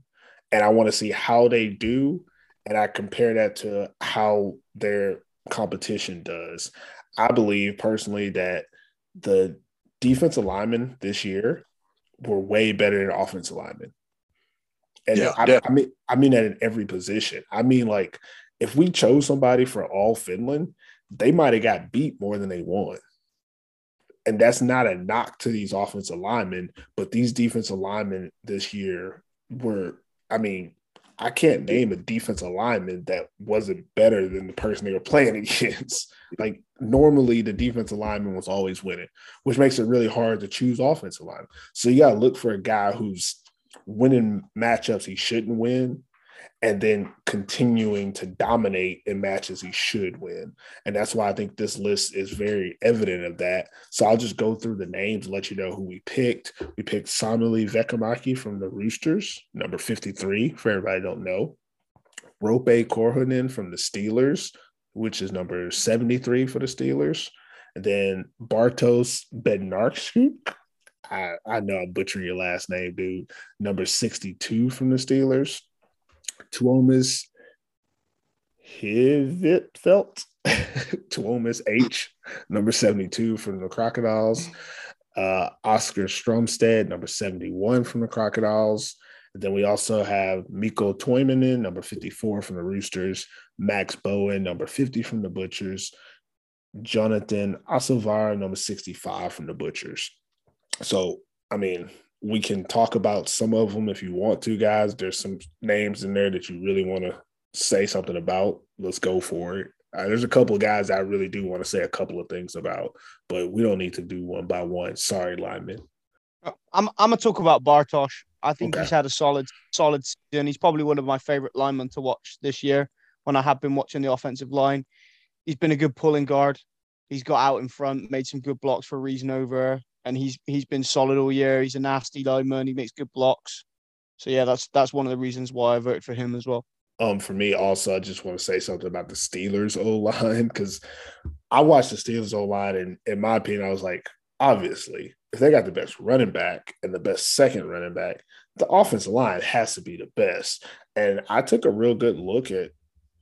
And I want to see how they do. And I compare that to how their competition does. I believe personally that the defensive linemen this year were way better than offensive linemen. And yeah, I mean that in every position. I mean, like, if we chose somebody for all Finland, they might have got beat more than they won. And that's not a knock to these offensive linemen, but these defensive linemen this year were, I mean, I can't name a defensive lineman that wasn't better than the person they were playing against. Like, normally the defensive lineman was always winning, which makes it really hard to choose offensive linemen. So you got to look for a guy who's winning matchups he shouldn't win and then continuing to dominate in matches he should win. And that's why I think this list is very evident of that. So I'll just go through the names and let you know who we picked. We picked Samuli Vekkamäki from the Roosters, number 53, for everybody who don't know. Roope Korhonen from the Steelers, which is number 73 for the Steelers. And then Bartosz Bednarczyk. I know I'm butchering your last name, dude. Number 62 from the Steelers. Tuomas Hvitfelt, Tuomas H, number 72 from the Crocodiles. Oscar Strömsted, number 71 from the Crocodiles. And then we also have Mikko Toimanen, number 54 from the Roosters. Max Bowen, number 50 from the Butchers. Jonathan Asavar, number 65 from the Butchers. So, I mean, we can talk about some of them if you want to, guys. There's some names in there that you really want to say something about. Let's go for it. There's a couple of guys I really do want to say a couple of things about, but we don't need to do one by one. Sorry, lineman. I'm gonna talk about Bartosz. I think he's had a solid season. He's probably one of my favorite linemen to watch this year when I have been watching the offensive line. He's been a good pulling guard. He's got out in front, made some good blocks for Reasonover, and he's been solid all year. He's a nasty lineman. He makes good blocks. So, yeah, that's one of the reasons why I voted for him as well. For me, also, I just want to say something about the Steelers O-line, because I watched the Steelers O-line, and in my opinion, I was like, obviously, if they got the best running back and the best second running back, the offensive line has to be the best. And I took a real good look at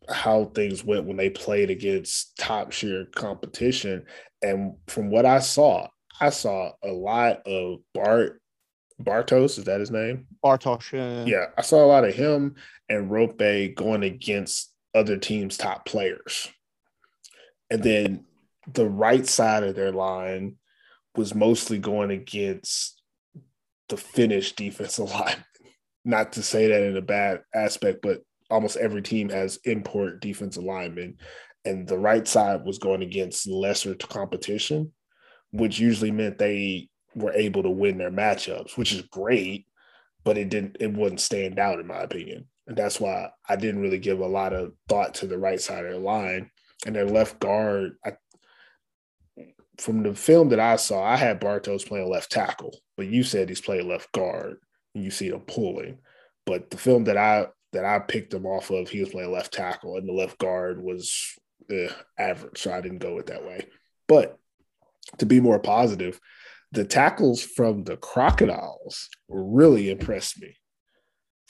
how things went when they played against top-tier competition. And from what I saw a lot of Bartosz, is that his name? Bartosz, yeah. I saw a lot of him and Rope going against other teams' top players. And then the right side of their line was mostly going against the Finnish defensive line. Not to say that in a bad aspect, but almost every team has import defensive linemen, and the right side was going against lesser competition, which usually meant they were able to win their matchups, which is great, but it wouldn't stand out in my opinion. And that's why I didn't really give a lot of thought to the right side of their line. And their left guard, from the film that I saw, I had Bartosz playing left tackle, but you said he's playing left guard and you see him pulling. But the film that I picked him off of, he was playing left tackle, and the left guard was average, so I didn't go it that way. But to be more positive, the tackles from the Crocodiles really impressed me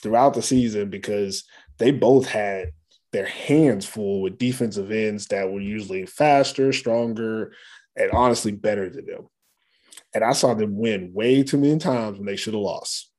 throughout the season because they both had their hands full with defensive ends that were usually faster, stronger, and honestly better than them. And I saw them win way too many times when they should have lost.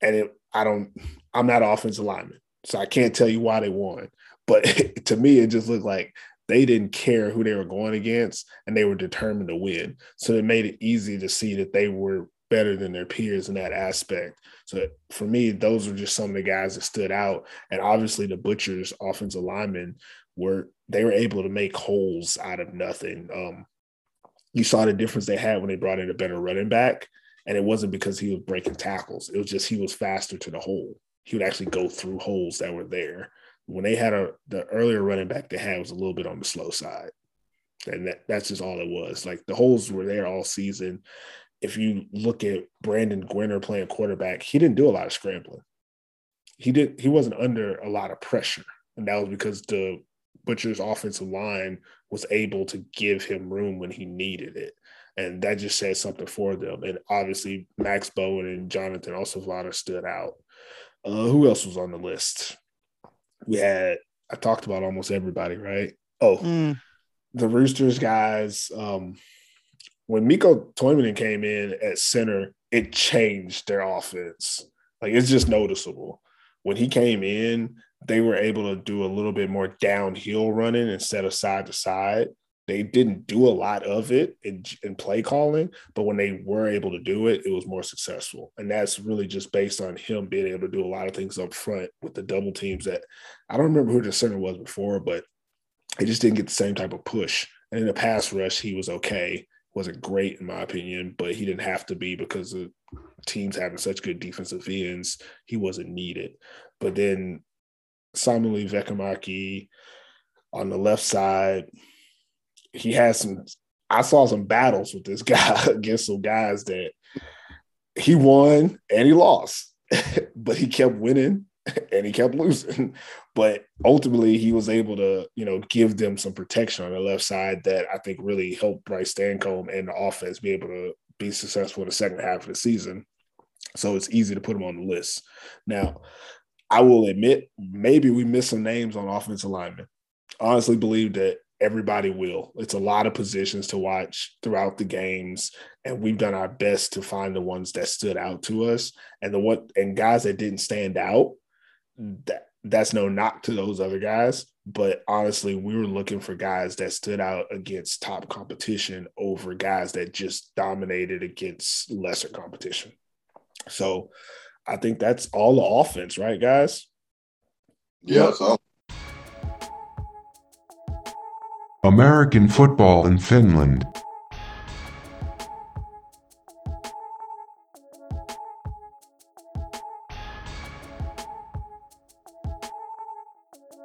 And I'm not an offensive lineman, so I can't tell you why they won. But to me, it just looked like they didn't care who they were going against, and they were determined to win. So it made it easy to see that they were better than their peers in that aspect. So for me, those were just some of the guys that stood out. And obviously the Butchers' offensive linemen were able to make holes out of nothing. You saw the difference they had when they brought in a better running back, and it wasn't because he was breaking tackles. It was just he was faster to the hole. He would actually go through holes that were there. When they had the earlier running back they had was a little bit on the slow side. And that's just all it was. Like, the holes were there all season. If you look at Brandon Gwinner playing quarterback, he didn't do a lot of scrambling. He wasn't under a lot of pressure. And that was because the Butchers' offensive line was able to give him room when he needed it. And that just says something for them. And obviously Max Bowen and Jonathan Asavar stood out. Who else was on the list? I talked about almost everybody, right? The Roosters guys. When Mikko Toimanen came in at center, it changed their offense. Like, it's just noticeable. When he came in, they were able to do a little bit more downhill running instead of side to side. They didn't do a lot of it in play calling, but when they were able to do it, it was more successful. And that's really just based on him being able to do a lot of things up front with the double teams that I don't remember who the center was before, but they just didn't get the same type of push. And in the pass rush, he was okay. Wasn't great in my opinion, but he didn't have to be because of teams having such good defensive ends. He wasn't needed. But then Samuli Vekkamäki on the left side. He has some – I saw some battles with this guy against some guys that he won and he lost, but he kept winning and he kept losing. But ultimately, he was able to, you know, give them some protection on the left side that I think really helped Bryce Dancombe and the offense be able to be successful in the second half of the season. So it's easy to put him on the list. Now, I will admit, maybe we missed some names on offensive linemen. Honestly believe that everybody will. It's a lot of positions to watch throughout the games, and we've done our best to find the ones that stood out to us. And the one, and guys that didn't stand out, that's no knock to those other guys. But honestly, we were looking for guys that stood out against top competition over guys that just dominated against lesser competition. So I think that's all the offense, right, guys? Yeah, so. American football in Finland.